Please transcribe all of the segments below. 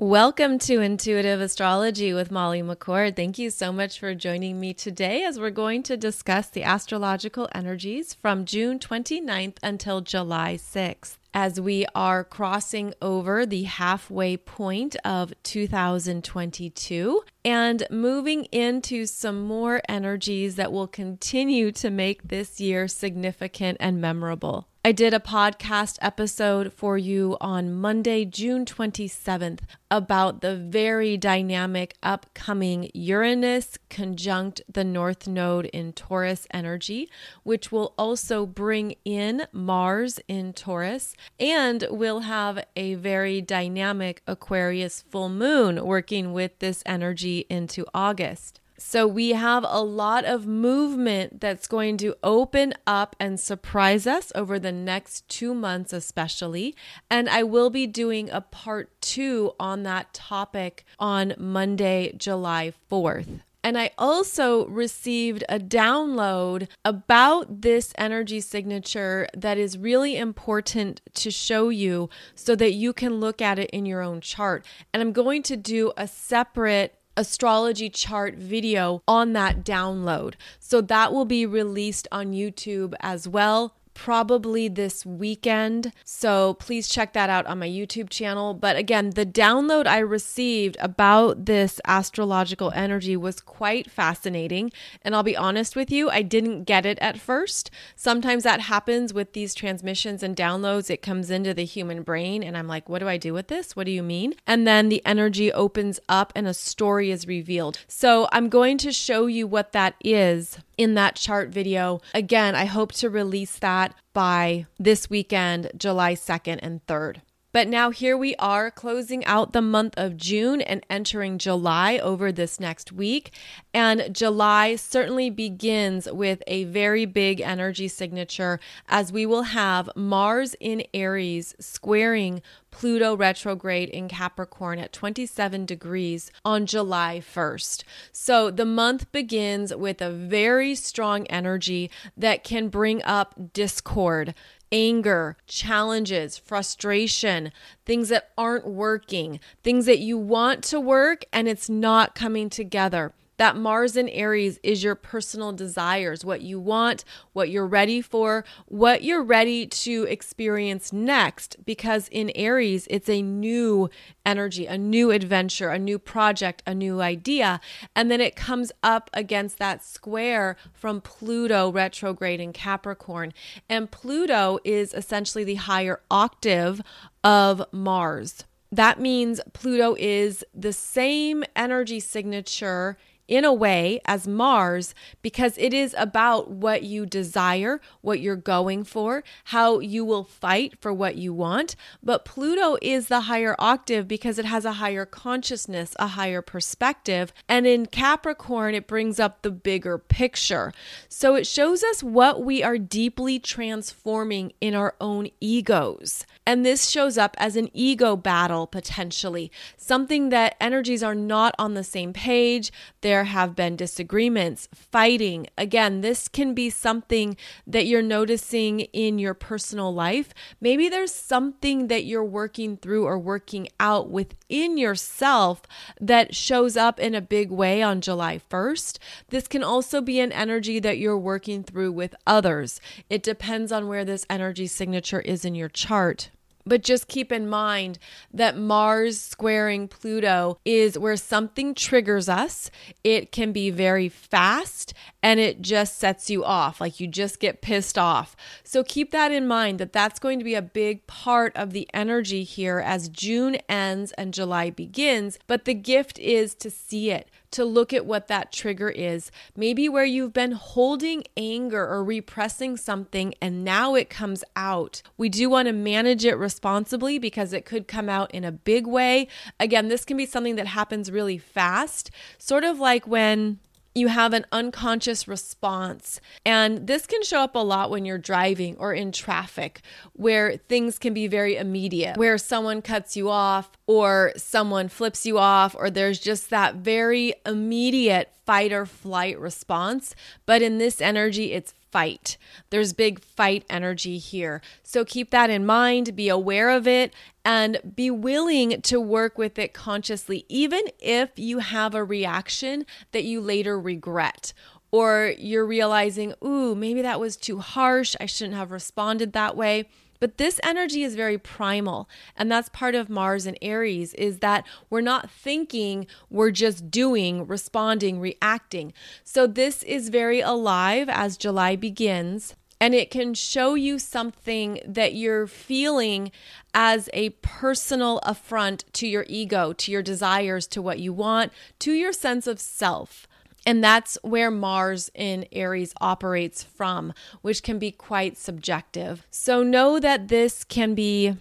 Welcome to Intuitive Astrology with Molly McCord. Thank you so much for joining me today as we're going to discuss the astrological energies from June 29th until July 6th. As we are crossing over the halfway point of 2022 and moving into some more energies that will continue to make this year significant and memorable. I did a podcast episode for you on Monday, June 27th, about the very dynamic upcoming Uranus conjunct the North Node in Taurus energy, which will also bring in Mars in Taurus, and we'll have a very dynamic Aquarius full moon working with this energy into August. So we have a lot of movement that's going to open up and surprise us over the next 2 months especially. And I will be doing a part 2 on that topic on Monday, July 4th. And I also received a download about this energy signature that is really important to show you so that you can look at it in your own chart. And I'm going to do a separate astrology chart video on that download. So that will be released on YouTube as well, probably this weekend. So please check that out on my YouTube channel. But again, the download I received about this astrological energy was quite fascinating. And I'll be honest with you, I didn't get it at first. Sometimes that happens with these transmissions and downloads. It comes into the human brain and I'm like, what do I do with this? What do you mean? And then the energy opens up and a story is revealed. So I'm going to show you what that is in that chart video. Again, I hope to release that by this weekend, July 2nd and 3rd. But now here we are closing out the month of June and entering July over this next week. And July certainly begins with a very big energy signature as we will have Mars in Aries squaring Pluto retrograde in Capricorn at 27 degrees on July 1st. So the month begins with a very strong energy that can bring up discord, anger, challenges, frustration, things that aren't working, things that you want to work and it's not coming together. That Mars in Aries is your personal desires, what you want, what you're ready for, what you're ready to experience next, because in Aries, it's a new energy, a new adventure, a new project, a new idea. And then it comes up against that square from Pluto retrograde in Capricorn. And Pluto is essentially the higher octave of Mars. That means Pluto is the same energy signature in a way as Mars, because it is about what you desire, what you're going for, how you will fight for what you want. But Pluto is the higher octave because it has a higher consciousness, a higher perspective. And in Capricorn, it brings up the bigger picture. So it shows us what we are deeply transforming in our own egos. And this shows up as an ego battle, potentially, something that energies are not on the same page. There have been disagreements, fighting. Again, this can be something that you're noticing in your personal life. Maybe there's something that you're working through or working out within yourself that shows up in a big way on July 1st. This can also be an energy that you're working through with others. It depends on where this energy signature is in your chart. But just keep in mind that Mars squaring Pluto is where something triggers us. It can be very fast and it just sets you off, like you just get pissed off. So keep that in mind, that that's going to be a big part of the energy here as June ends and July begins. But the gift is to see it, to look at what that trigger is. Maybe where you've been holding anger or repressing something and now it comes out. We do want to manage it responsibly because it could come out in a big way. Again, this can be something that happens really fast, sort of like when you have an unconscious response. And this can show up a lot when you're driving or in traffic, where things can be very immediate, where someone cuts you off or someone flips you off, or there's just that very immediate fight or flight response. But in this energy, it's fight. There's big fight energy here. So keep that in mind, be aware of it, and be willing to work with it consciously, even if you have a reaction that you later regret. Or you're realizing, ooh, maybe that was too harsh. I shouldn't have responded that way. But this energy is very primal. And that's part of Mars and Aries, is that we're not thinking, we're just doing, responding, reacting. So this is very alive as July begins. And it can show you something that you're feeling as a personal affront to your ego, to your desires, to what you want, to your sense of self. And that's where Mars in Aries operates from, which can be quite subjective. So know that this can be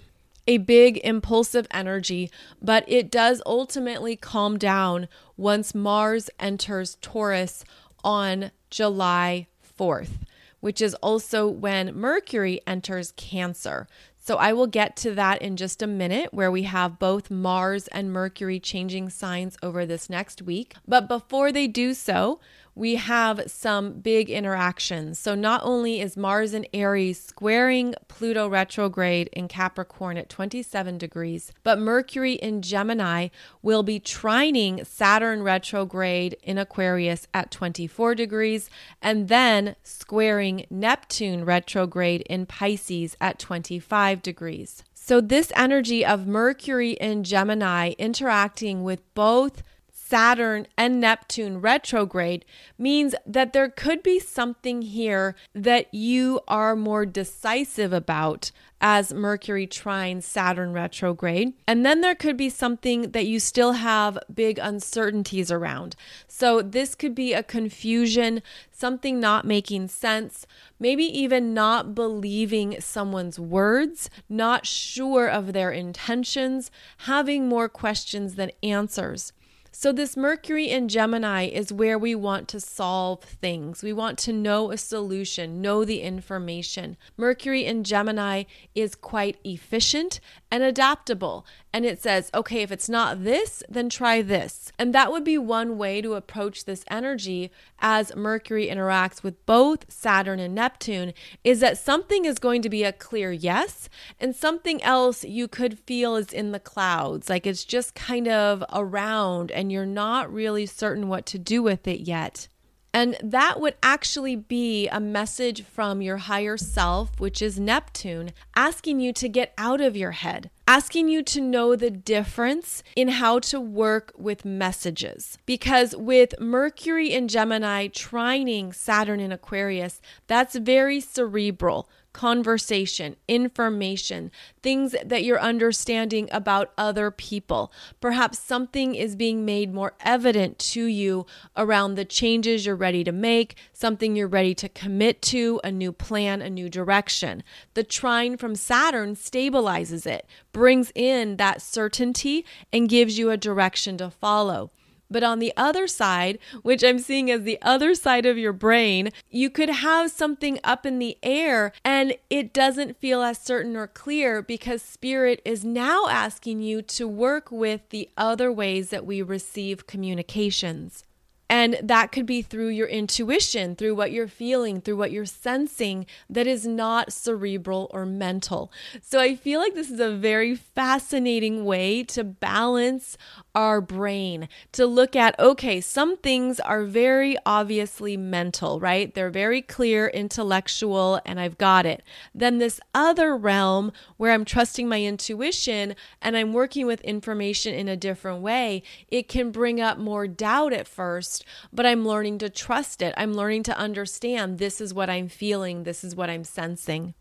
a big impulsive energy, but it does ultimately calm down once Mars enters Taurus on July 4th, which is also when Mercury enters Cancer. So I will get to that in just a minute, where we have both Mars and Mercury changing signs over this next week. But before they do so, we have some big interactions. So not only is Mars in Aries squaring Pluto retrograde in Capricorn at 27 degrees, but Mercury in Gemini will be trining Saturn retrograde in Aquarius at 24 degrees, and then squaring Neptune retrograde in Pisces at 25 degrees. So this energy of Mercury in Gemini interacting with both Saturn and Neptune retrograde means that there could be something here that you are more decisive about as Mercury trines Saturn retrograde. And then there could be something that you still have big uncertainties around. So this could be a confusion, something not making sense, maybe even not believing someone's words, not sure of their intentions, having more questions than answers. So this Mercury in Gemini is where we want to solve things. We want to know a solution, know the information. Mercury in Gemini is quite efficient and adaptable. And it says, okay, if it's not this, then try this. And that would be one way to approach this energy as Mercury interacts with both Saturn and Neptune, is that something is going to be a clear yes, and something else you could feel is in the clouds, like it's just kind of around and you're not really certain what to do with it yet. And that would actually be a message from your higher self, which is Neptune, asking you to get out of your head, asking you to know the difference in how to work with messages. Because with Mercury in Gemini trining Saturn in Aquarius, that's very cerebral. Conversation, information, things that you're understanding about other people. Perhaps something is being made more evident to you around the changes you're ready to make, something you're ready to commit to, a new plan, a new direction. The trine from Saturn stabilizes it, brings in that certainty, and gives you a direction to follow. But on the other side, which I'm seeing as the other side of your brain, you could have something up in the air and it doesn't feel as certain or clear, because Spirit is now asking you to work with the other ways that we receive communications. And that could be through your intuition, through what you're feeling, through what you're sensing that is not cerebral or mental. So I feel like this is a very fascinating way to balance our brain, to look at, okay, some things are very obviously mental, right? They're very clear, intellectual, and I've got it. Then this other realm where I'm trusting my intuition and I'm working with information in a different way, it can bring up more doubt at first. But I'm learning to trust it. I'm learning to understand this is what I'm feeling. This is what I'm sensing.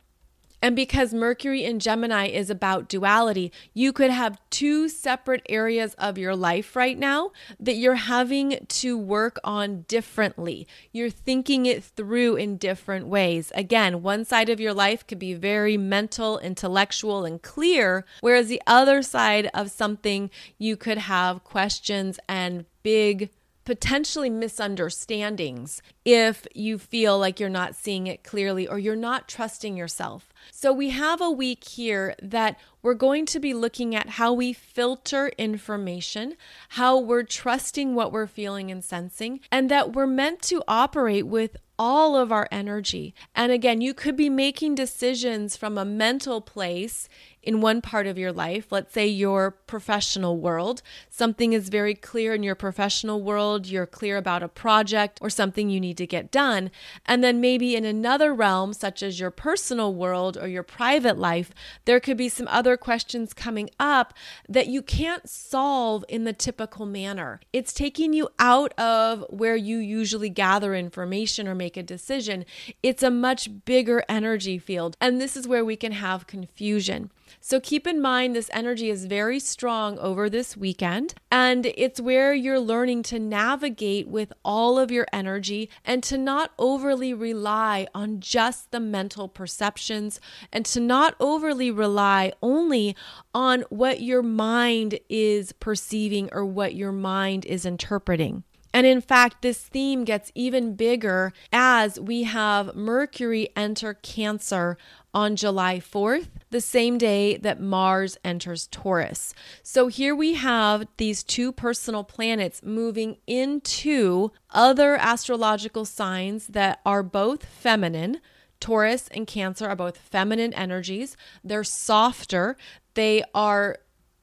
And because Mercury in Gemini is about duality, you could have two separate areas of your life right now that you're having to work on differently. You're thinking it through in different ways. Again, one side of your life could be very mental, intellectual, and clear, whereas the other side of something, you could have questions and big potentially misunderstandings. if you feel like you're not seeing it clearly or you're not trusting yourself. So we have a week here that we're going to be looking at how we filter information, how we're trusting what we're feeling and sensing, and that we're meant to operate with all of our energy. And again, you could be making decisions from a mental place in one part of your life. Let's say your professional world, something is very clear in your professional world, you're clear about a project or something you need to get done. And then maybe in another realm, such as your personal world or your private life, there could be some other questions coming up that you can't solve in the typical manner. It's taking you out of where you usually gather information or make a decision. It's a much bigger energy field. And this is where we can have confusion. So keep in mind, this energy is very strong over this weekend, and it's where you're learning to navigate with all of your energy and to not overly rely on just the mental perceptions and to not overly rely only on what your mind is perceiving or what your mind is interpreting. And in fact, this theme gets even bigger as we have Mercury enter Cancer on July 4th, the same day that Mars enters Taurus. So here we have these two personal planets moving into other astrological signs that are both feminine. Taurus and Cancer are both feminine energies. They're softer. They are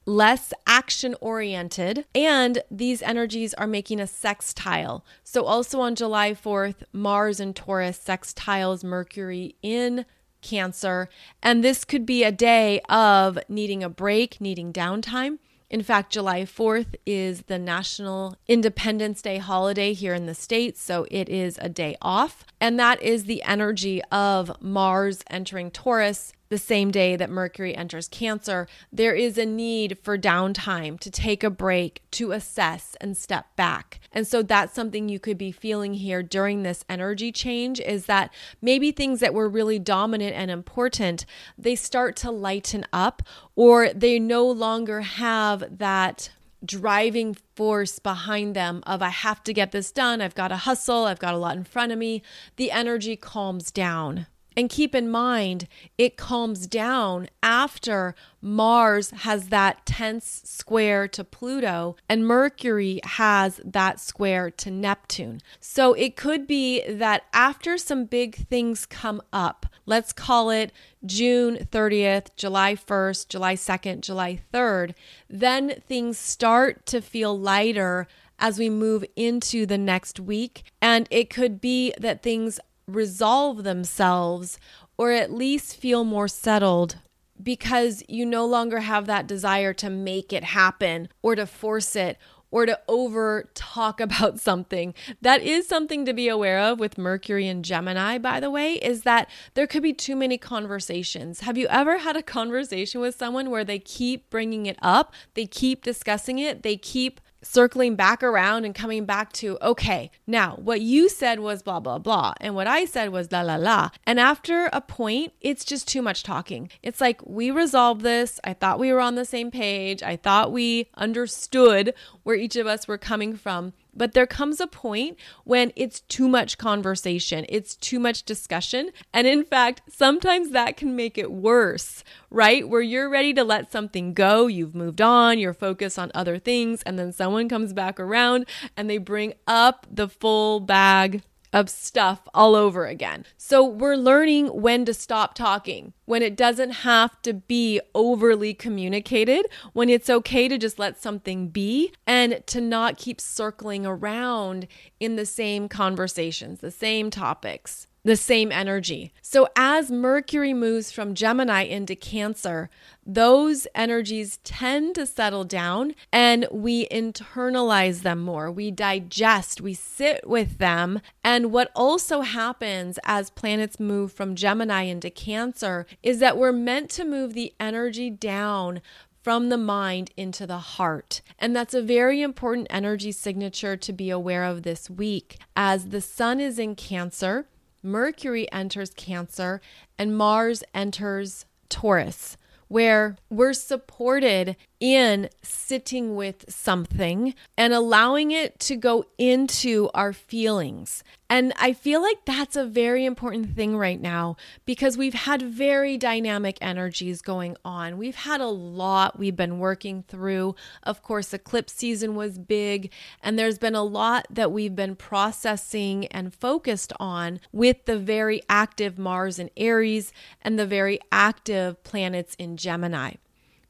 less action-oriented, and these energies are making a sextile. So also on July 4th, Mars and Taurus sextiles Mercury in Cancer, and this could be a day of needing a break, needing downtime. In fact, July 4th is the National Independence Day holiday here in the States, so it is a day off. And that is the energy of Mars entering Taurus the same day that Mercury enters Cancer. There is a need for downtime, to take a break, to assess and step back. And so that's something you could be feeling here during this energy change, is that maybe things that were really dominant and important, they start to lighten up, or they no longer have that driving force behind them of, I have to get this done, I've got to hustle, I've got a lot in front of me. The energy calms down. And keep in mind, it calms down after Mars has that tense square to Pluto and Mercury has that square to Neptune. So it could be that after some big things come up, let's call it June 30th, July 1st, July 2nd, July 3rd, then things start to feel lighter as we move into the next week. And it could be that things resolve themselves, or at least feel more settled, because you no longer have that desire to make it happen or to force it or to over talk about something. That is something to be aware of with Mercury and Gemini, by the way, is that there could be too many conversations. Have you ever had a conversation with someone where they keep bringing it up, they keep discussing it, they keep circling back around and coming back to, okay, now what you said was blah, blah, blah. And what I said was la, la, la. And after a point, it's just too much talking. It's like, we resolved this. I thought we were on the same page. I thought we understood where each of us were coming from. But there comes a point when it's too much conversation, it's too much discussion. And in fact, sometimes that can make it worse, right? Where you're ready to let something go, you've moved on, you're focused on other things, and then someone comes back around and they bring up the full bag of stuff all over again. So we're learning when to stop talking, when it doesn't have to be overly communicated, when it's okay to just let something be and to not keep circling around in the same conversations, the same topics, the same energy. So as Mercury moves from Gemini into Cancer, those energies tend to settle down and we internalize them more. We digest, we sit with them. And what also happens as planets move from Gemini into Cancer is that we're meant to move the energy down from the mind into the heart. And that's a very important energy signature to be aware of this week. As the sun is in Cancer, Mercury enters Cancer and Mars enters Taurus, where we're supported in sitting with something and allowing it to go into our feelings. And I feel like that's a very important thing right now because we've had very dynamic energies going on. We've had a lot we've been working through. Of course, eclipse season was big, and there's been a lot that we've been processing and focused on with the very active Mars in Aries and the very active planets in Gemini.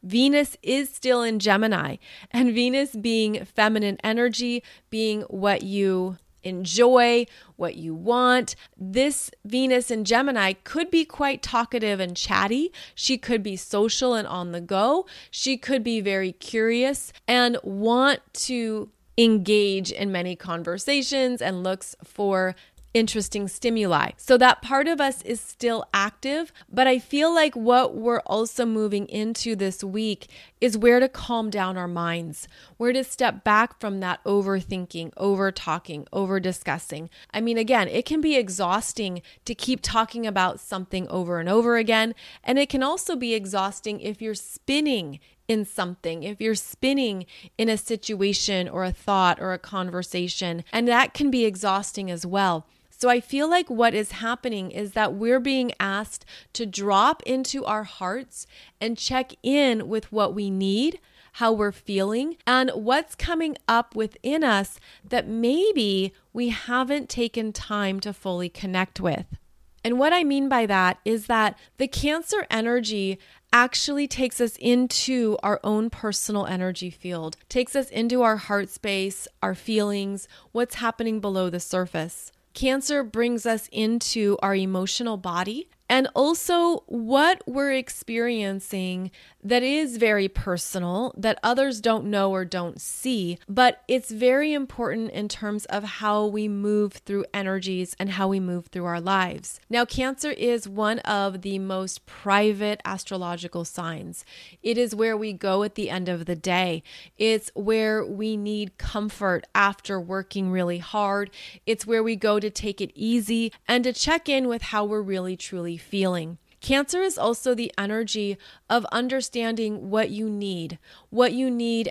Venus is still in Gemini, and Venus being feminine energy, being what you enjoy, what you want. This Venus in Gemini could be quite talkative and chatty. She could be social and on the go. She could be very curious and want to engage in many conversations and looks for interesting stimuli. So that part of us is still active, but I feel like what we're also moving into this week is where to calm down our minds, where to step back from that overthinking, over-talking, over-discussing. I mean, again, it can be exhausting to keep talking about something over and over again, and it can also be exhausting if you're spinning in something, if you're spinning in a situation or a thought or a conversation, and that can be exhausting as well. So I feel like what is happening is that we're being asked to drop into our hearts and check in with what we need, how we're feeling, and what's coming up within us that maybe we haven't taken time to fully connect with. And what I mean by that is that the Cancer energy actually takes us into our own personal energy field, takes us into our heart space, our feelings, what's happening below the surface. Cancer brings us into our emotional body and also what we're experiencing that is very personal, that others don't know or don't see, but it's very important in terms of how we move through energies and how we move through our lives. Now, Cancer is one of the most private astrological signs. It is where we go at the end of the day. It's where we need comfort after working really hard. It's where we go to take it easy and to check in with how we're really truly feeling. Cancer is also the energy of understanding what you need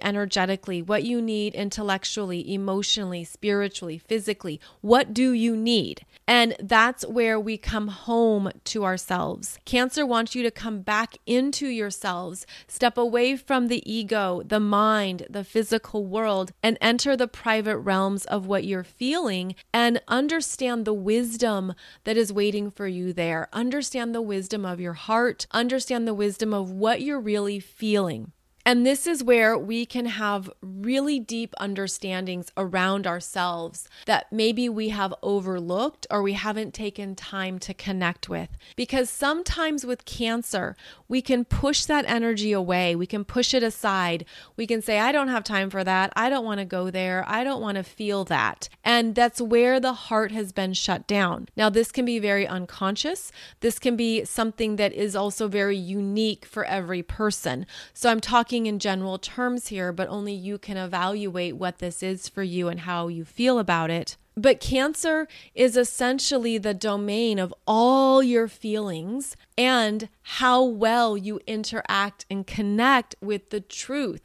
energetically, what you need intellectually, emotionally, spiritually, physically. What do you need? And that's where we come home to ourselves. Cancer wants you to come back into yourselves, step away from the ego, the mind, the physical world, and enter the private realms of what you're feeling and understand the wisdom that is waiting for you there. Understand the wisdom of your heart, understand the wisdom of what you're really feeling. And this is where we can have really deep understandings around ourselves that maybe we have overlooked or we haven't taken time to connect with. Because sometimes with Cancer, we can push that energy away. We can push it aside. We can say, I don't have time for that. I don't want to go there. I don't want to feel that. And that's where the heart has been shut down. Now, this can be very unconscious. This can be something that is also very unique for every person. So I'm talking in general terms here, but only you can evaluate what this is for you and how you feel about it. But Cancer is essentially the domain of all your feelings and how well you interact and connect with the truth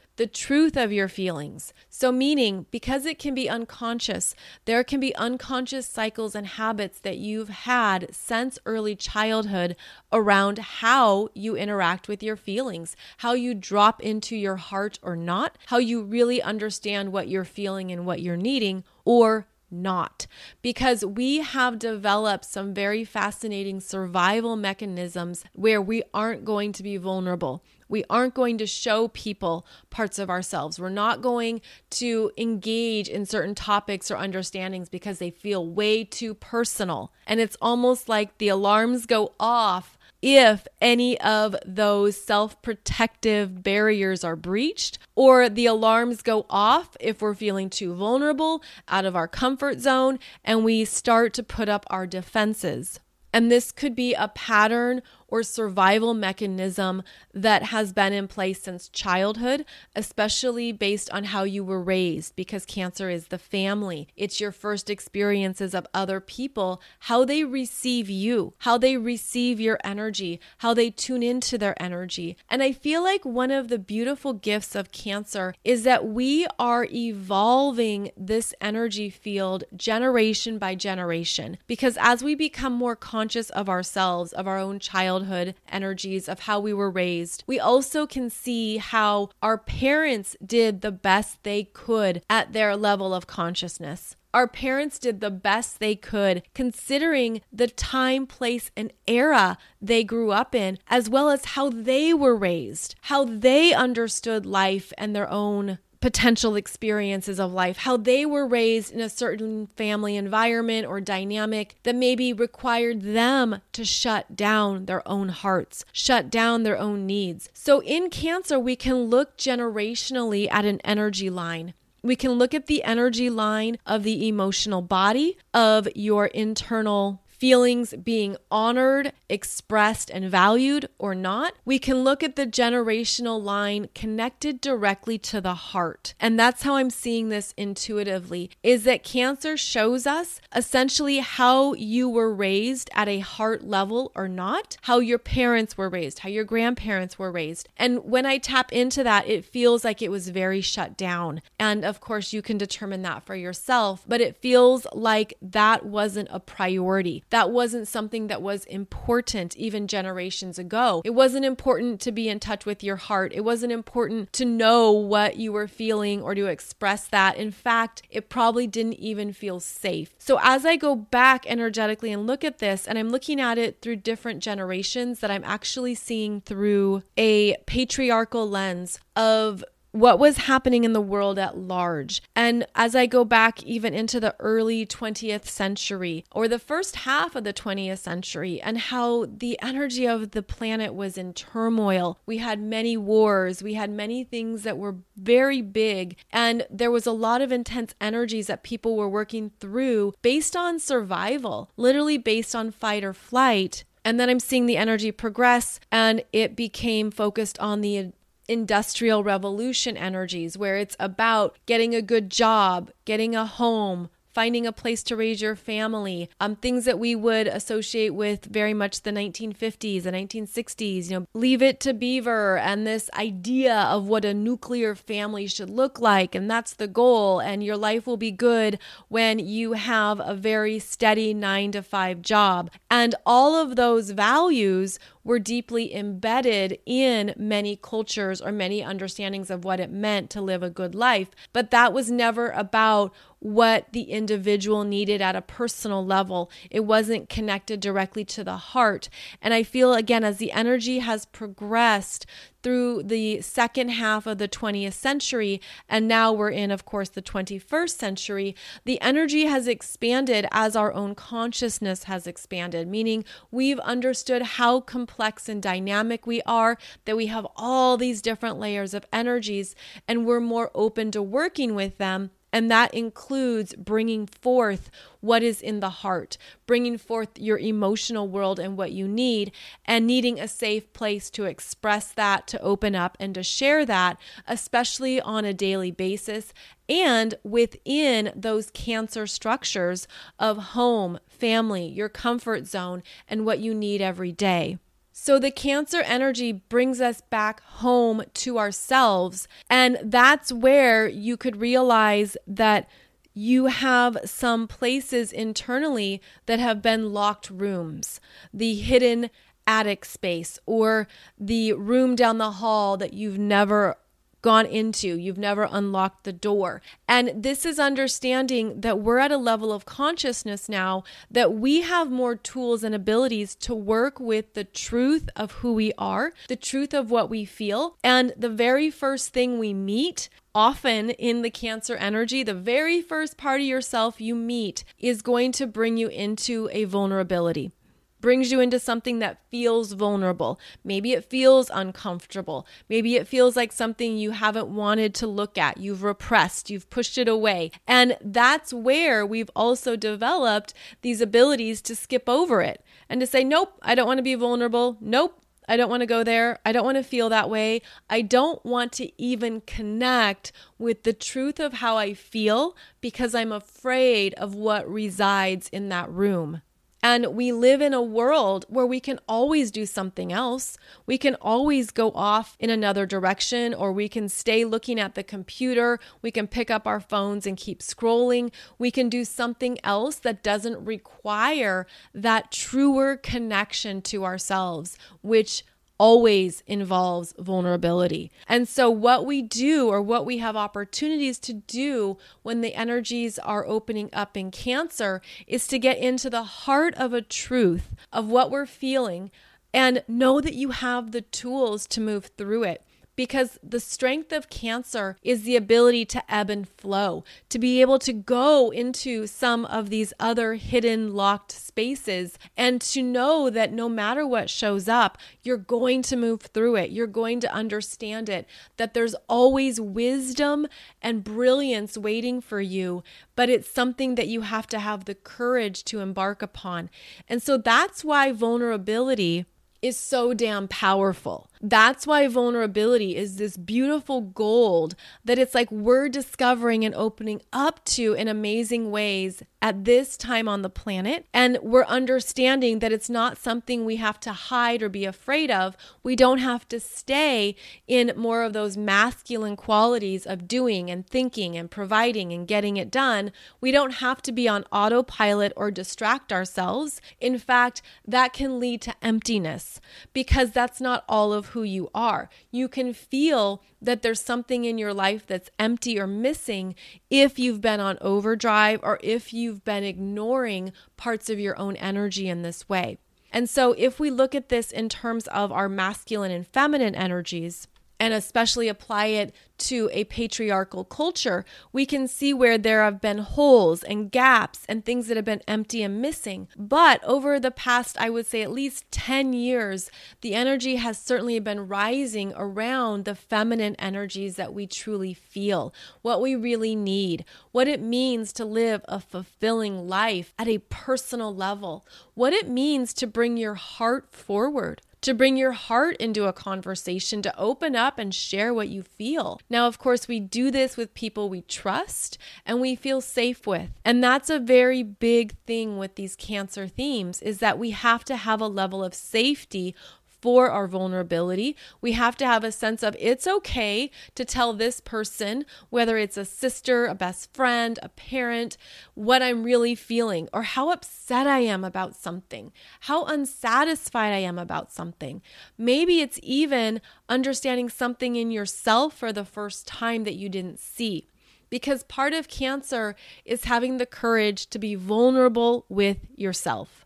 of your feelings. So meaning, because it can be unconscious, there can be unconscious cycles and habits that you've had since early childhood around how you interact with your feelings, how you drop into your heart or not, how you really understand what you're feeling and what you're needing or not, because we have developed some very fascinating survival mechanisms where we aren't going to be vulnerable. We aren't going to show people parts of ourselves. We're not going to engage in certain topics or understandings because they feel way too personal. And it's almost like the alarms go off if any of those self-protective barriers are breached, or the alarms go off if we're feeling too vulnerable, out of our comfort zone, and we start to put up our defenses. And this could be a pattern or survival mechanism that has been in place since childhood, especially based on how you were raised, because Cancer is the family. It's your first experiences of other people, how they receive you, how they receive your energy, how they tune into their energy. And I feel like one of the beautiful gifts of Cancer is that we are evolving this energy field generation by generation, because as we become more conscious of ourselves, of our own childhood energies, of how we were raised, we also can see how our parents did the best they could at their level of consciousness. Our parents did the best they could considering the time, place, and era they grew up in, as well as how they were raised, how they understood life and their own potential experiences of life, how they were raised in a certain family environment or dynamic that maybe required them to shut down their own hearts, shut down their own needs. So in Cancer, we can look generationally at an energy line. We can look at the energy line of the emotional body, of your internal feelings being honored, expressed, and valued or not. We can look at the generational line connected directly to the heart. And that's how I'm seeing this intuitively, is that Cancer shows us essentially how you were raised at a heart level or not, how your parents were raised, how your grandparents were raised. And when I tap into that, it feels like it was very shut down. And of course, you can determine that for yourself, but it feels like that wasn't a priority. That wasn't something that was important even generations ago. It wasn't important to be in touch with your heart. It wasn't important to know what you were feeling or to express that. In fact, it probably didn't even feel safe. So as I go back energetically and look at this, and I'm looking at it through different generations that I'm actually seeing through a patriarchal lens of what was happening in the world at large. And as I go back even into the early 20th century or the first half of the 20th century and how the energy of the planet was in turmoil. We had many wars. We had many things that were very big. And there was a lot of intense energies that people were working through based on survival, literally based on fight or flight. And then I'm seeing the energy progress and it became focused on the Industrial Revolution energies, where it's about getting a good job, getting a home, finding a place to raise your family, things that we would associate with very much the 1950s and 1960s, Leave It to Beaver and this idea of what a nuclear family should look like. And that's the goal. And your life will be good when you have a very steady 9-to-5 job. And all of those values were deeply embedded in many cultures or many understandings of what it meant to live a good life. But that was never about what the individual needed at a personal level. It wasn't connected directly to the heart. And I feel, again, as the energy has progressed through the second half of the 20th century, and now we're in, of course, the 21st century, the energy has expanded as our own consciousness has expanded, meaning we've understood how complex and dynamic we are, that we have all these different layers of energies, and we're more open to working with them. And that includes bringing forth what is in the heart, bringing forth your emotional world and what you need, and needing a safe place to express that, to open up and to share that, especially on a daily basis and within those Cancer structures of home, family, your comfort zone, and what you need every day. So the Cancer energy brings us back home to ourselves. And that's where you could realize that you have some places internally that have been locked rooms, the hidden attic space or the room down the hall that you've never gone into, you've never unlocked the door. And this is understanding that we're at a level of consciousness now that we have more tools and abilities to work with the truth of who we are, the truth of what we feel. And the very first thing we meet, often in the Cancer energy, the very first part of yourself you meet is going to bring you into a vulnerability. brings you into something that feels vulnerable. Maybe it feels uncomfortable. Maybe it feels like something you haven't wanted to look at. You've repressed, you've pushed it away. And that's where we've also developed these abilities to skip over it and to say, nope, I don't want to be vulnerable. Nope, I don't want to go there. I don't want to feel that way. I don't want to even connect with the truth of how I feel because I'm afraid of what resides in that room. And we live in a world where we can always do something else. We can always go off in another direction, or we can stay looking at the computer. We can pick up our phones and keep scrolling. We can do something else that doesn't require that truer connection to ourselves, which always involves vulnerability. And so what we do, or what we have opportunities to do when the energies are opening up in Cancer, is to get into the heart of a truth of what we're feeling and know that you have the tools to move through it. Because the strength of Cancer is the ability to ebb and flow, to be able to go into some of these other hidden, locked spaces, and to know that no matter what shows up, you're going to move through it. You're going to understand it, that there's always wisdom and brilliance waiting for you, but it's something that you have to have the courage to embark upon. And so that's why vulnerability is so damn powerful. That's why vulnerability is this beautiful gold that it's like we're discovering and opening up to in amazing ways at this time on the planet. And we're understanding that it's not something we have to hide or be afraid of. We don't have to stay in more of those masculine qualities of doing and thinking and providing and getting it done. We don't have to be on autopilot or distract ourselves. In fact, that can lead to emptiness because that's not all of who you are. You can feel that there's something in your life that's empty or missing if you've been on overdrive or if you've been ignoring parts of your own energy in this way. And so if we look at this in terms of our masculine and feminine energies, and especially apply it to a patriarchal culture, we can see where there have been holes and gaps and things that have been empty and missing. But over the past, I would say at least 10 years, the energy has certainly been rising around the feminine energies that we truly feel, what we really need, what it means to live a fulfilling life at a personal level, what it means to bring your heart forward, to bring your heart into a conversation, to open up and share what you feel. Now, of course, we do this with people we trust and we feel safe with. And that's a very big thing with these Cancer themes, is that we have to have a level of safety for our vulnerability. We have to have a sense of it's okay to tell this person, whether it's a sister, a best friend, a parent, what I'm really feeling or how upset I am about something, how unsatisfied I am about something. Maybe it's even understanding something in yourself for the first time that you didn't see. Because part of Cancer is having the courage to be vulnerable with yourself.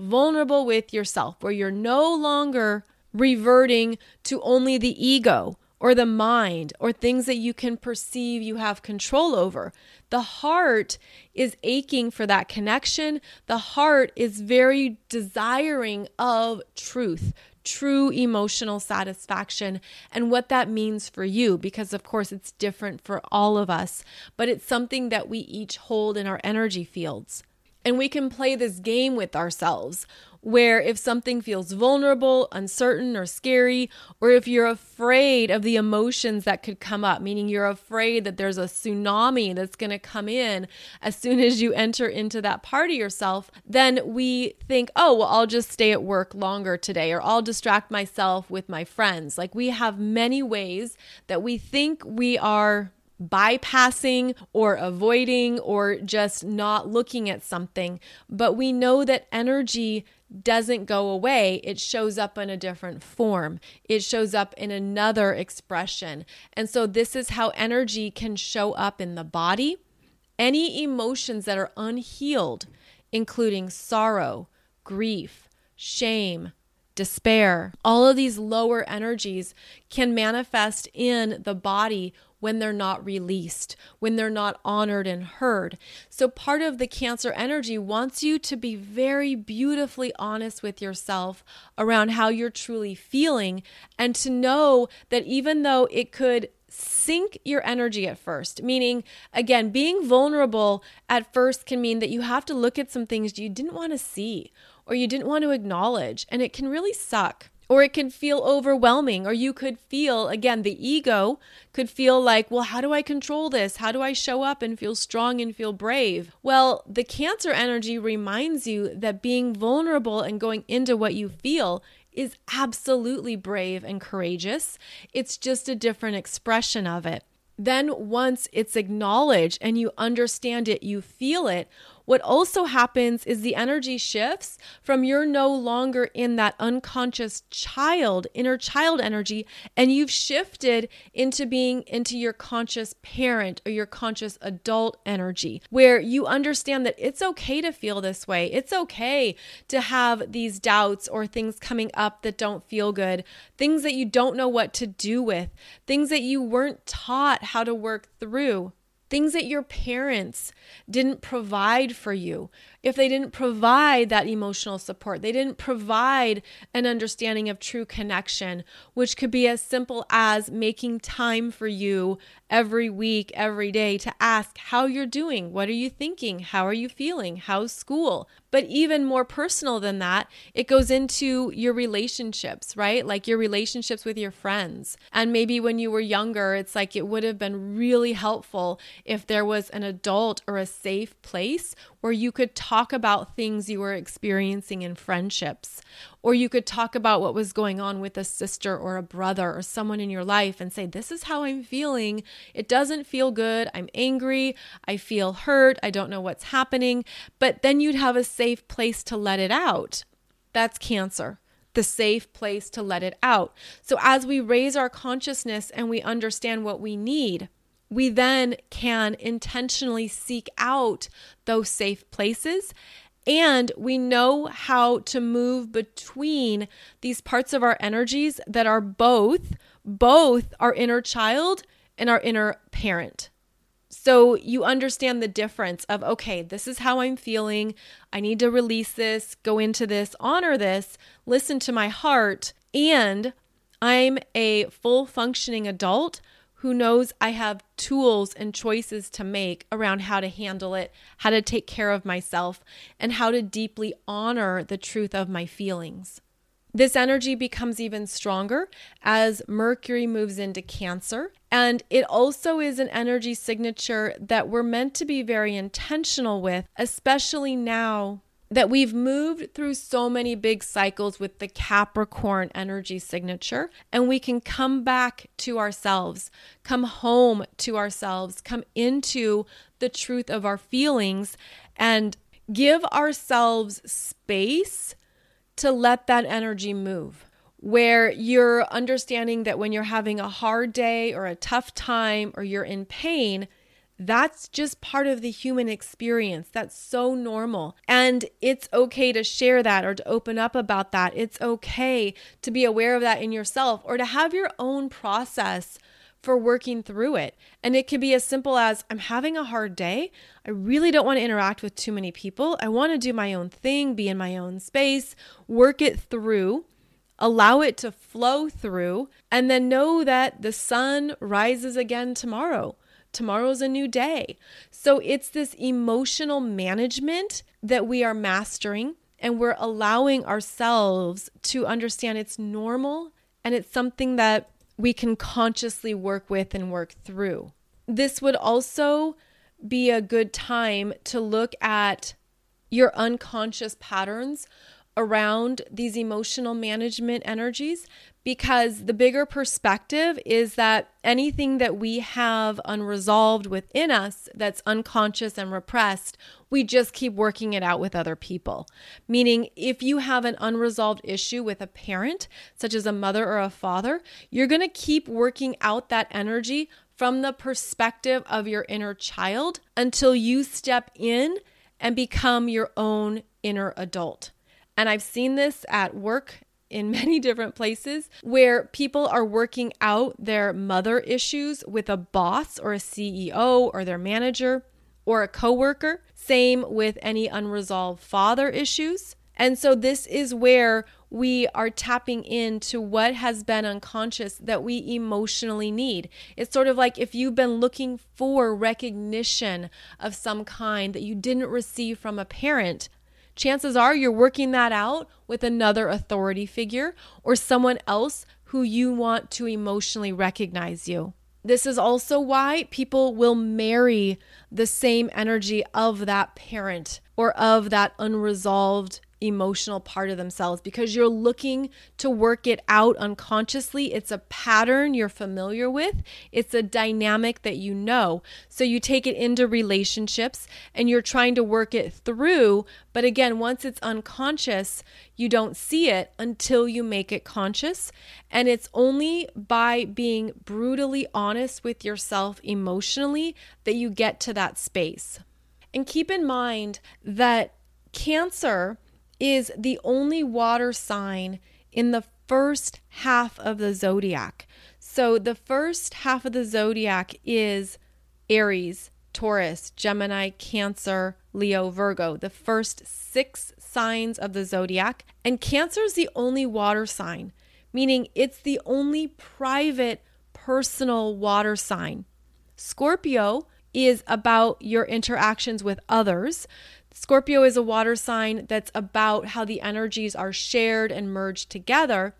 Vulnerable with yourself, where you're no longer reverting to only the ego or the mind or things that you can perceive you have control over. The heart is aching for that connection. The heart is very desiring of truth, true emotional satisfaction, and what that means for you, because of course it's different for all of us, but it's something that we each hold in our energy fields. And we can play this game with ourselves where if something feels vulnerable, uncertain, or scary, or if you're afraid of the emotions that could come up, meaning you're afraid that there's a tsunami that's going to come in as soon as you enter into that part of yourself, then we think, oh, well, I'll just stay at work longer today, or I'll distract myself with my friends. Like, we have many ways that we think we are bypassing or avoiding or just not looking at something. But we know that energy doesn't go away. It shows up in a different form. It shows up in another expression. And so this is how energy can show up in the body. Any emotions that are unhealed, including sorrow, grief, shame, despair, all of these lower energies can manifest in the body when they're not released, when they're not honored and heard. So part of the Cancer energy wants you to be very beautifully honest with yourself around how you're truly feeling, and to know that even though it could sink your energy at first, meaning, again, being vulnerable at first can mean that you have to look at some things you didn't want to see or you didn't want to acknowledge, and it can really suck. Or it can feel overwhelming, or you could feel, again, the ego could feel like, well, how do I control this? How do I show up and feel strong and feel brave? Well, the Cancer energy reminds you that being vulnerable and going into what you feel is absolutely brave and courageous. It's just a different expression of it. Then once it's acknowledged and you understand it, you feel it, what also happens is the energy shifts from you're no longer in that unconscious child, inner child energy, and you've shifted into being into your conscious parent or your conscious adult energy, where you understand that it's okay to feel this way. It's okay to have these doubts or things coming up that don't feel good, things that you don't know what to do with, things that you weren't taught how to work through. Things that your parents didn't provide for you. If they didn't provide that emotional support, they didn't provide an understanding of true connection, which could be as simple as making time for you every week, every day to ask how you're doing, what are you thinking, how are you feeling, how's school? But even more personal than that, it goes into your relationships, right? Like your relationships with your friends. And maybe when you were younger, it's like it would have been really helpful if there was an adult or a safe place where you could talk about things you were experiencing in friendships, or you could talk about what was going on with a sister or a brother or someone in your life and say, this is how I'm feeling. It doesn't feel good. I'm angry. I feel hurt. I don't know what's happening. But then you'd have a safe place to let it out. That's Cancer. The safe place to let it out. So as we raise our consciousness and we understand what we need, we then can intentionally seek out those safe places, and we know how to move between these parts of our energies that are both our inner child and our inner parent. So you understand the difference of, okay, this is how I'm feeling. I need to release this, go into this, honor this, listen to my heart, and I'm a full functioning adult who knows I have tools and choices to make around how to handle it, how to take care of myself, and how to deeply honor the truth of my feelings. This energy becomes even stronger as Mercury moves into Cancer. And it also is an energy signature that we're meant to be very intentional with, especially now that we've moved through so many big cycles with the Capricorn energy signature, and we can come back to ourselves, come home to ourselves, come into the truth of our feelings, and give ourselves space to let that energy move. Where you're understanding that when you're having a hard day or a tough time or you're in pain, that's just part of the human experience. That's so normal. And it's okay to share that or to open up about that. It's okay to be aware of that in yourself or to have your own process for working through it. And it can be as simple as, I'm having a hard day. I really don't want to interact with too many people. I want to do my own thing, be in my own space, work it through. Allow it to flow through, and then know that the sun rises again tomorrow. Tomorrow's a new day. So it's this emotional management that we are mastering, and we're allowing ourselves to understand it's normal and it's something that we can consciously work with and work through. This would also be a good time to look at your unconscious patterns around these emotional management energies, because the bigger perspective is that anything that we have unresolved within us that's unconscious and repressed, we just keep working it out with other people. Meaning, if you have an unresolved issue with a parent, such as a mother or a father, you're going to keep working out that energy from the perspective of your inner child until you step in and become your own inner adult. And I've seen this at work in many different places where people are working out their mother issues with a boss or a CEO or their manager or a coworker. Same with any unresolved father issues. And so this is where we are tapping into what has been unconscious that we emotionally need. It's sort of like if you've been looking for recognition of some kind that you didn't receive from a parent, chances are you're working that out with another authority figure or someone else who you want to emotionally recognize you. This is also why people will marry the same energy of that parent or of that unresolved emotional part of themselves, because you're looking to work it out unconsciously. It's a pattern you're familiar with. It's a dynamic that you know. So you take it into relationships and you're trying to work it through. But again, once it's unconscious, you don't see it until you make it conscious. And it's only by being brutally honest with yourself emotionally that you get to that space. And keep in mind that Cancer is the only water sign in the first half of the zodiac. So the first half of the zodiac is Aries, Taurus, Gemini, Cancer, Leo, Virgo, the first 6 signs of the zodiac. And Cancer is the only water sign, meaning it's the only private, personal water sign. Scorpio is about your interactions with others. Scorpio is a water sign that's about how the energies are shared and merged together.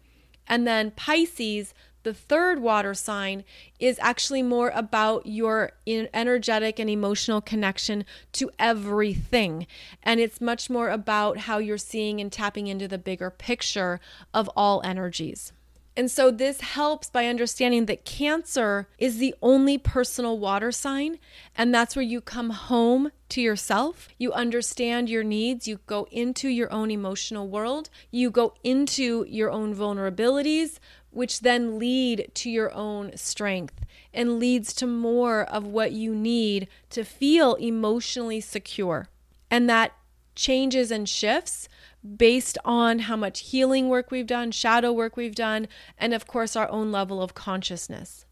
And then Pisces, the third water sign, is actually more about your energetic and emotional connection to everything. And it's much more about how you're seeing and tapping into the bigger picture of all energies. And so this helps by understanding that Cancer is the only personal water sign, and that's where you come home to yourself. You understand your needs. You go into your own emotional world. You go into your own vulnerabilities, which then lead to your own strength and leads to more of what you need to feel emotionally secure. And that changes and shifts based on how much healing work we've done, shadow work we've done, and of course our own level of consciousness.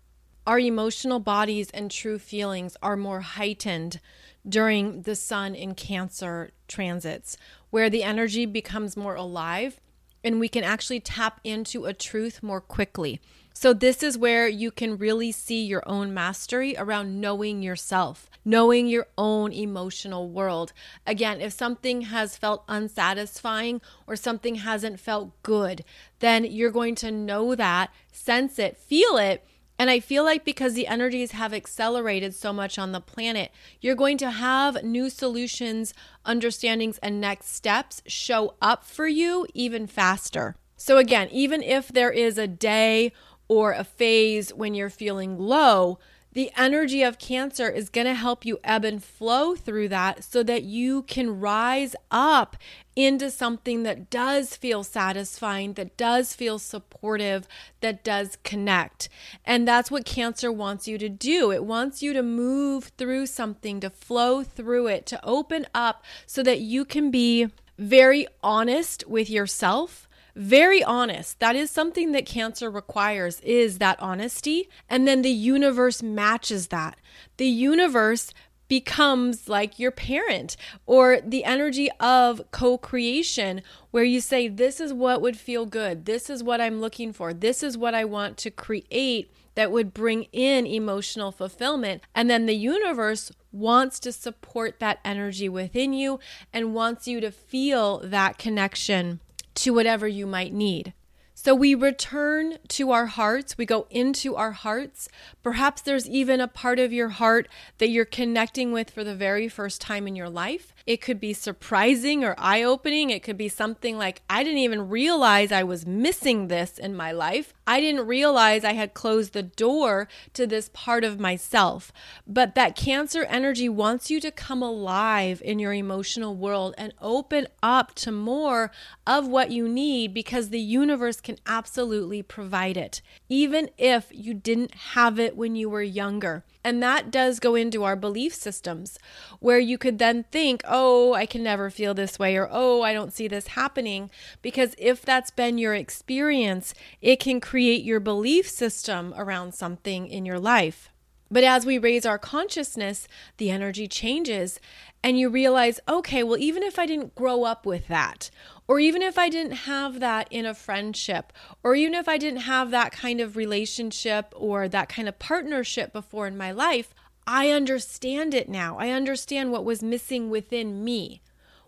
Our emotional bodies and true feelings are more heightened during the Sun in Cancer transits, where the energy becomes more alive and we can actually tap into a truth more quickly. So this is where you can really see your own mastery around knowing yourself, knowing your own emotional world. Again, if something has felt unsatisfying or something hasn't felt good, then you're going to know that, sense it, feel it. And I feel like because the energies have accelerated so much on the planet, you're going to have new solutions, understandings, and next steps show up for you even faster. So again, even if there is a day or a phase when you're feeling low, the energy of Cancer is going to help you ebb and flow through that so that you can rise up into something that does feel satisfying, that does feel supportive, that does connect. And that's what Cancer wants you to do. It wants you to move through something, to flow through it, to open up so that you can be very honest with yourself. Very honest. That is something that Cancer requires, is that honesty. And then the universe matches that. The universe becomes like your parent, or the energy of co-creation, where you say, this is what would feel good. This is what I'm looking for. This is what I want to create that would bring in emotional fulfillment. And then the universe wants to support that energy within you and wants you to feel that connection to whatever you might need. So we return to our hearts, we go into our hearts. Perhaps there's even a part of your heart that you're connecting with for the very first time in your life. It could be surprising or eye-opening. It could be something like, I didn't even realize I was missing this in my life. I didn't realize I had closed the door to this part of myself. But that Cancer energy wants you to come alive in your emotional world and open up to more of what you need, because the universe can can absolutely provide it, even if you didn't have it when you were younger. And that does go into our belief systems, where you could then think, oh, I can never feel this way, or oh, I don't see this happening. Because if that's been your experience, it can create your belief system around something in your life. But as we raise our consciousness, the energy changes and you realize, okay, well, even if I didn't grow up with that, or even if I didn't have that in a friendship, or even if I didn't have that kind of relationship or that kind of partnership before in my life, I understand it now. I understand what was missing within me,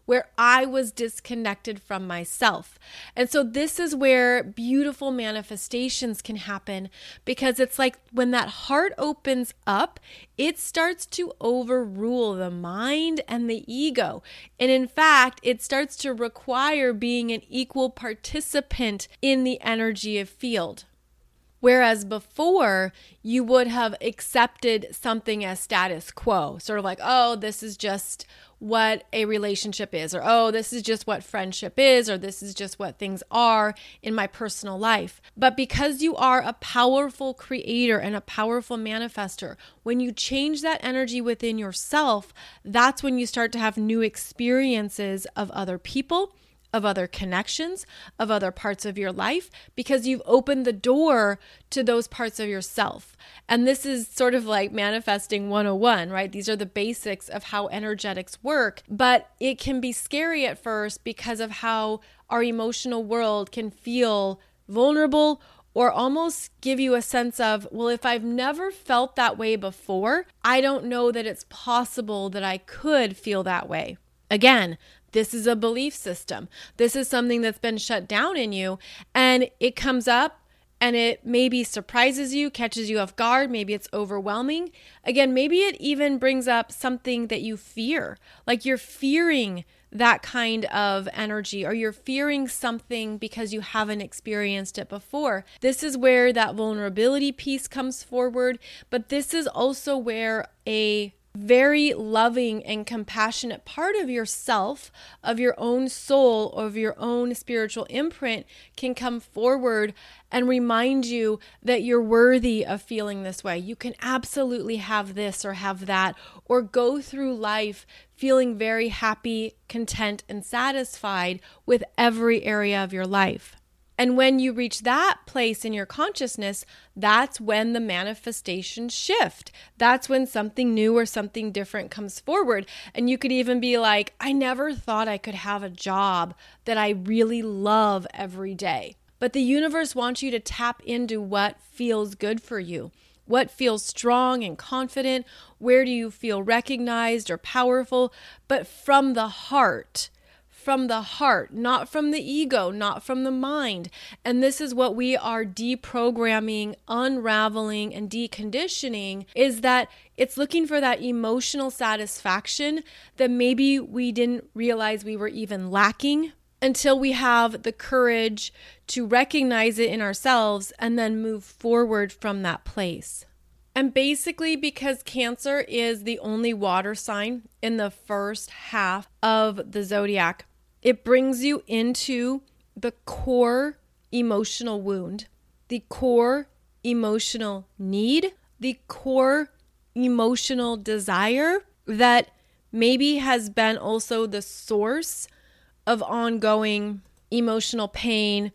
where I was disconnected from myself. And so this is where beautiful manifestations can happen, because it's like when that heart opens up, it starts to overrule the mind and the ego. And in fact, it starts to require being an equal participant in the energy of field. Whereas before, you would have accepted something as status quo, sort of like, oh, this is just what a relationship is, or oh, this is just what friendship is, or this is just what things are in my personal life. But because you are a powerful creator and a powerful manifester, when you change that energy within yourself, that's when you start to have new experiences of other people, of other connections, of other parts of your life, because you've opened the door to those parts of yourself. And this is sort of like manifesting 101, right? These are the basics of how energetics work, but it can be scary at first because of how our emotional world can feel vulnerable, or almost give you a sense of, well, if I've never felt that way before, I don't know that it's possible that I could feel that way. Again, this is a belief system. This is something that's been shut down in you, and it comes up and it maybe surprises you, catches you off guard. Maybe it's overwhelming. Again, maybe it even brings up something that you fear, like you're fearing that kind of energy, or you're fearing something because you haven't experienced it before. This is where that vulnerability piece comes forward, but this is also where a very loving and compassionate part of yourself, of your own soul, of your own spiritual imprint can come forward and remind you that you're worthy of feeling this way. You can absolutely have this or have that, or go through life feeling very happy, content, and satisfied with every area of your life. And when you reach that place in your consciousness, that's when the manifestations shift. That's when something new or something different comes forward. And you could even be like, I never thought I could have a job that I really love every day. But the universe wants you to tap into what feels good for you. What feels strong and confident? Where do you feel recognized or powerful? But from the heart. From the heart, not from the ego, not from the mind. And this is what we are deprogramming, unraveling, and deconditioning, is that it's looking for that emotional satisfaction that maybe we didn't realize we were even lacking until we have the courage to recognize it in ourselves and then move forward from that place. And basically, because Cancer is the only water sign in the first half of the zodiac, it brings you into the core emotional wound, the core emotional need, the core emotional desire that maybe has been also the source of ongoing emotional pain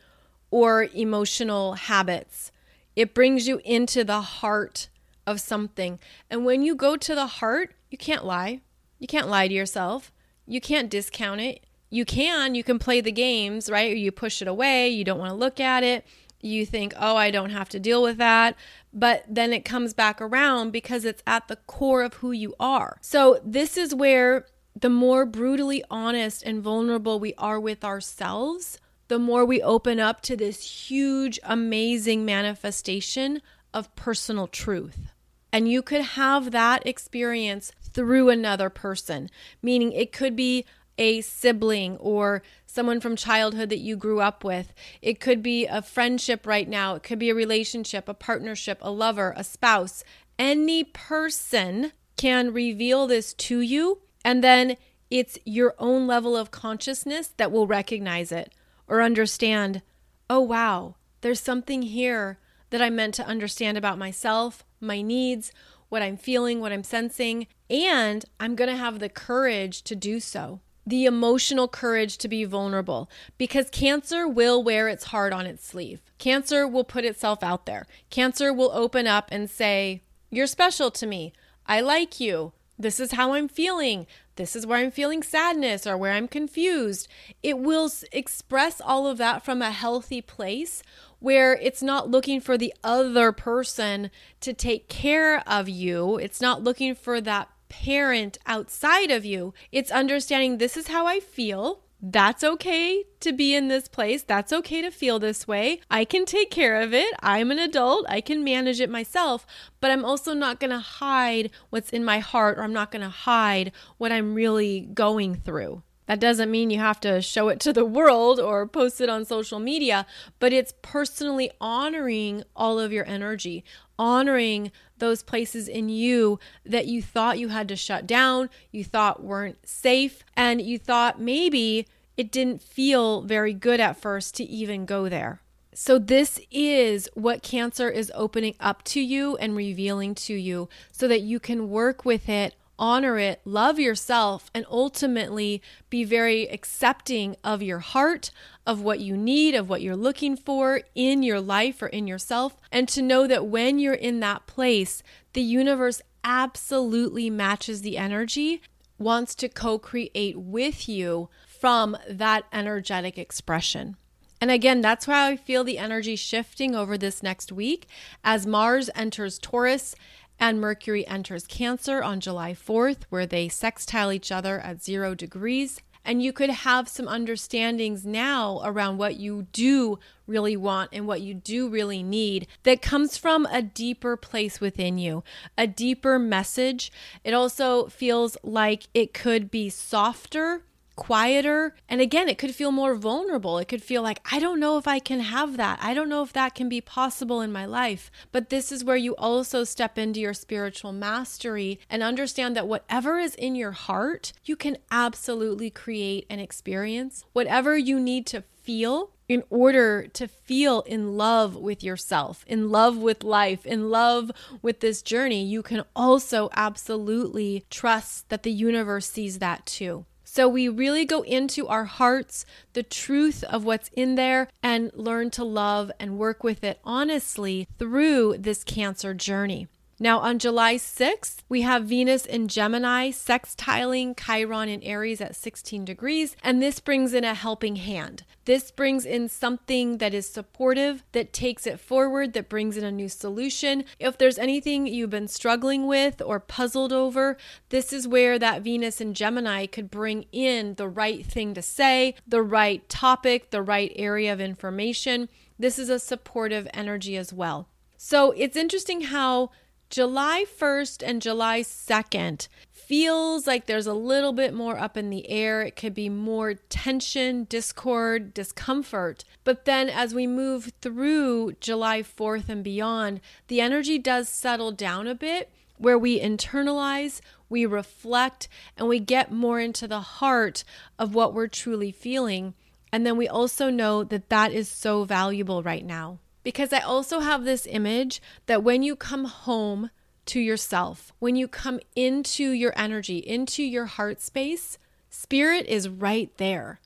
or emotional habits. It brings you into the heart of something. And when you go to the heart, you can't lie. You can't lie to yourself. You can't discount it. You can play the games, right? You push it away. You don't want to look at it. You think, oh, I don't have to deal with that. But then it comes back around because it's at the core of who you are. So this is where the more brutally honest and vulnerable we are with ourselves, the more we open up to this huge, amazing manifestation of personal truth. And you could have that experience through another person, meaning it could be a sibling or someone from childhood that you grew up with. It could be a friendship right now. It could be a relationship, a partnership, a lover, a spouse. Any person can reveal this to you, and then it's your own level of consciousness that will recognize it or understand, oh wow, there's something here that I'm meant to understand about myself, my needs, what I'm feeling, what I'm sensing, and I'm going to have the courage to do so. The emotional courage to be vulnerable, because Cancer will wear its heart on its sleeve. Cancer will put itself out there. Cancer will open up and say, "You're special to me. I like you. This is how I'm feeling. This is where I'm feeling sadness or where I'm confused." It will express all of that from a healthy place where it's not looking for the other person to take care of you. It's not looking for that parent outside of you. It's understanding, this is how I feel. That's okay to be in this place. That's okay to feel this way. I can take care of it. I'm an adult. I can manage it myself, but I'm also not going to hide what's in my heart, or I'm not going to hide what I'm really going through. That doesn't mean you have to show it to the world or post it on social media, but it's personally honoring all of your energy, honoring those places in you that you thought you had to shut down, you thought weren't safe, and you thought maybe it didn't feel very good at first to even go there. So this is what Cancer is opening up to you and revealing to you so that you can work with it, honor it, love yourself, and ultimately be very accepting of your heart, of what you need, of what you're looking for in your life or in yourself. And to know that when you're in that place, the universe absolutely matches the energy, wants to co-create with you from that energetic expression. And again, that's why I feel the energy shifting over this next week as Mars enters Taurus and Mercury enters Cancer on July 4th, where they sextile each other at 0 degrees. And you could have some understandings now around what you do really want and what you do really need that comes from a deeper place within you, a deeper message. It also feels like it could be softer, quieter. And again, it could feel more vulnerable. It could feel like, I don't know if I can have that. I don't know if that can be possible in my life. But this is where you also step into your spiritual mastery and understand that whatever is in your heart, you can absolutely create and experience. Whatever you need to feel in order to feel in love with yourself, in love with life, in love with this journey, you can also absolutely trust that the universe sees that too. So we really go into our hearts, the truth of what's in there, and learn to love and work with it honestly through this Cancer journey. Now on July 6th, we have Venus in Gemini, sextiling Chiron in Aries at 16 degrees, and this brings in a helping hand. This brings in something that is supportive, that takes it forward, that brings in a new solution. If there's anything you've been struggling with or puzzled over, this is where that Venus in Gemini could bring in the right thing to say, the right topic, the right area of information. This is a supportive energy as well. So it's interesting how July 1st and July 2nd feels like there's a little bit more up in the air. It could be more tension, discord, discomfort. But then as we move through July 4th and beyond, the energy does settle down a bit, where we internalize, we reflect, and we get more into the heart of what we're truly feeling. And then we also know that that is so valuable right now. Because I also have this image that when you come home to yourself, when you come into your energy, into your heart space, Spirit is right there.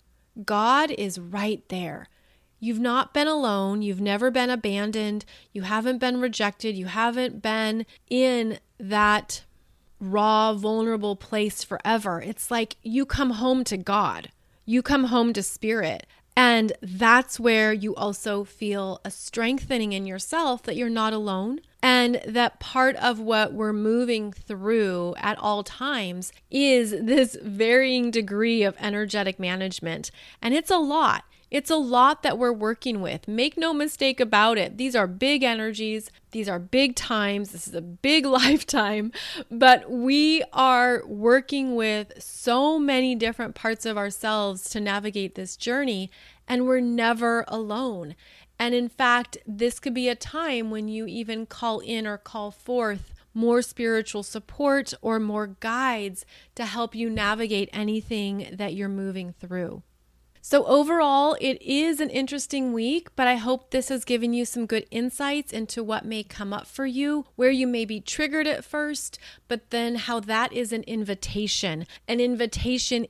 God is right there. You've not been alone. You've never been abandoned. You haven't been rejected. You haven't been in that raw, vulnerable place forever. It's like you come home to God. You come home to Spirit. And that's where you also feel a strengthening in yourself that you're not alone, and that part of what we're moving through at all times is this varying degree of energetic management. And it's a lot. It's a lot that we're working with. Make no mistake about it. These are big energies. These are big times. This is a big lifetime. But we are working with so many different parts of ourselves to navigate this journey, and we're never alone. And in fact, this could be a time when you even call in or call forth more spiritual support or more guides to help you navigate anything that you're moving through. So overall, it is an interesting week, but I hope this has given you some good insights into what may come up for you, where you may be triggered at first, but then how that is an invitation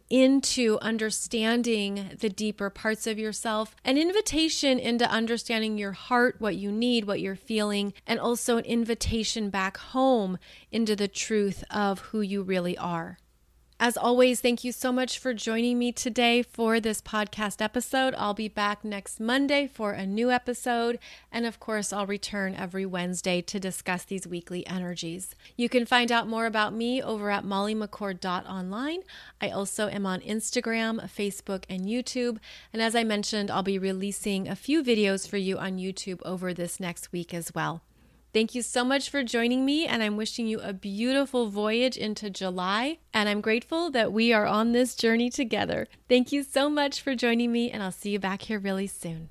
into understanding the deeper parts of yourself, an invitation into understanding your heart, what you need, what you're feeling, and also an invitation back home into the truth of who you really are. As always, thank you so much for joining me today for this podcast episode. I'll be back next Monday for a new episode. And of course, I'll return every Wednesday to discuss these weekly energies. You can find out more about me over at mollymccord.online. I also am on Instagram, Facebook, and YouTube. And as I mentioned, I'll be releasing a few videos for you on YouTube over this next week as well. Thank you so much for joining me, and I'm wishing you a beautiful voyage into July, and I'm grateful that we are on this journey together. Thank you so much for joining me, and I'll see you back here really soon.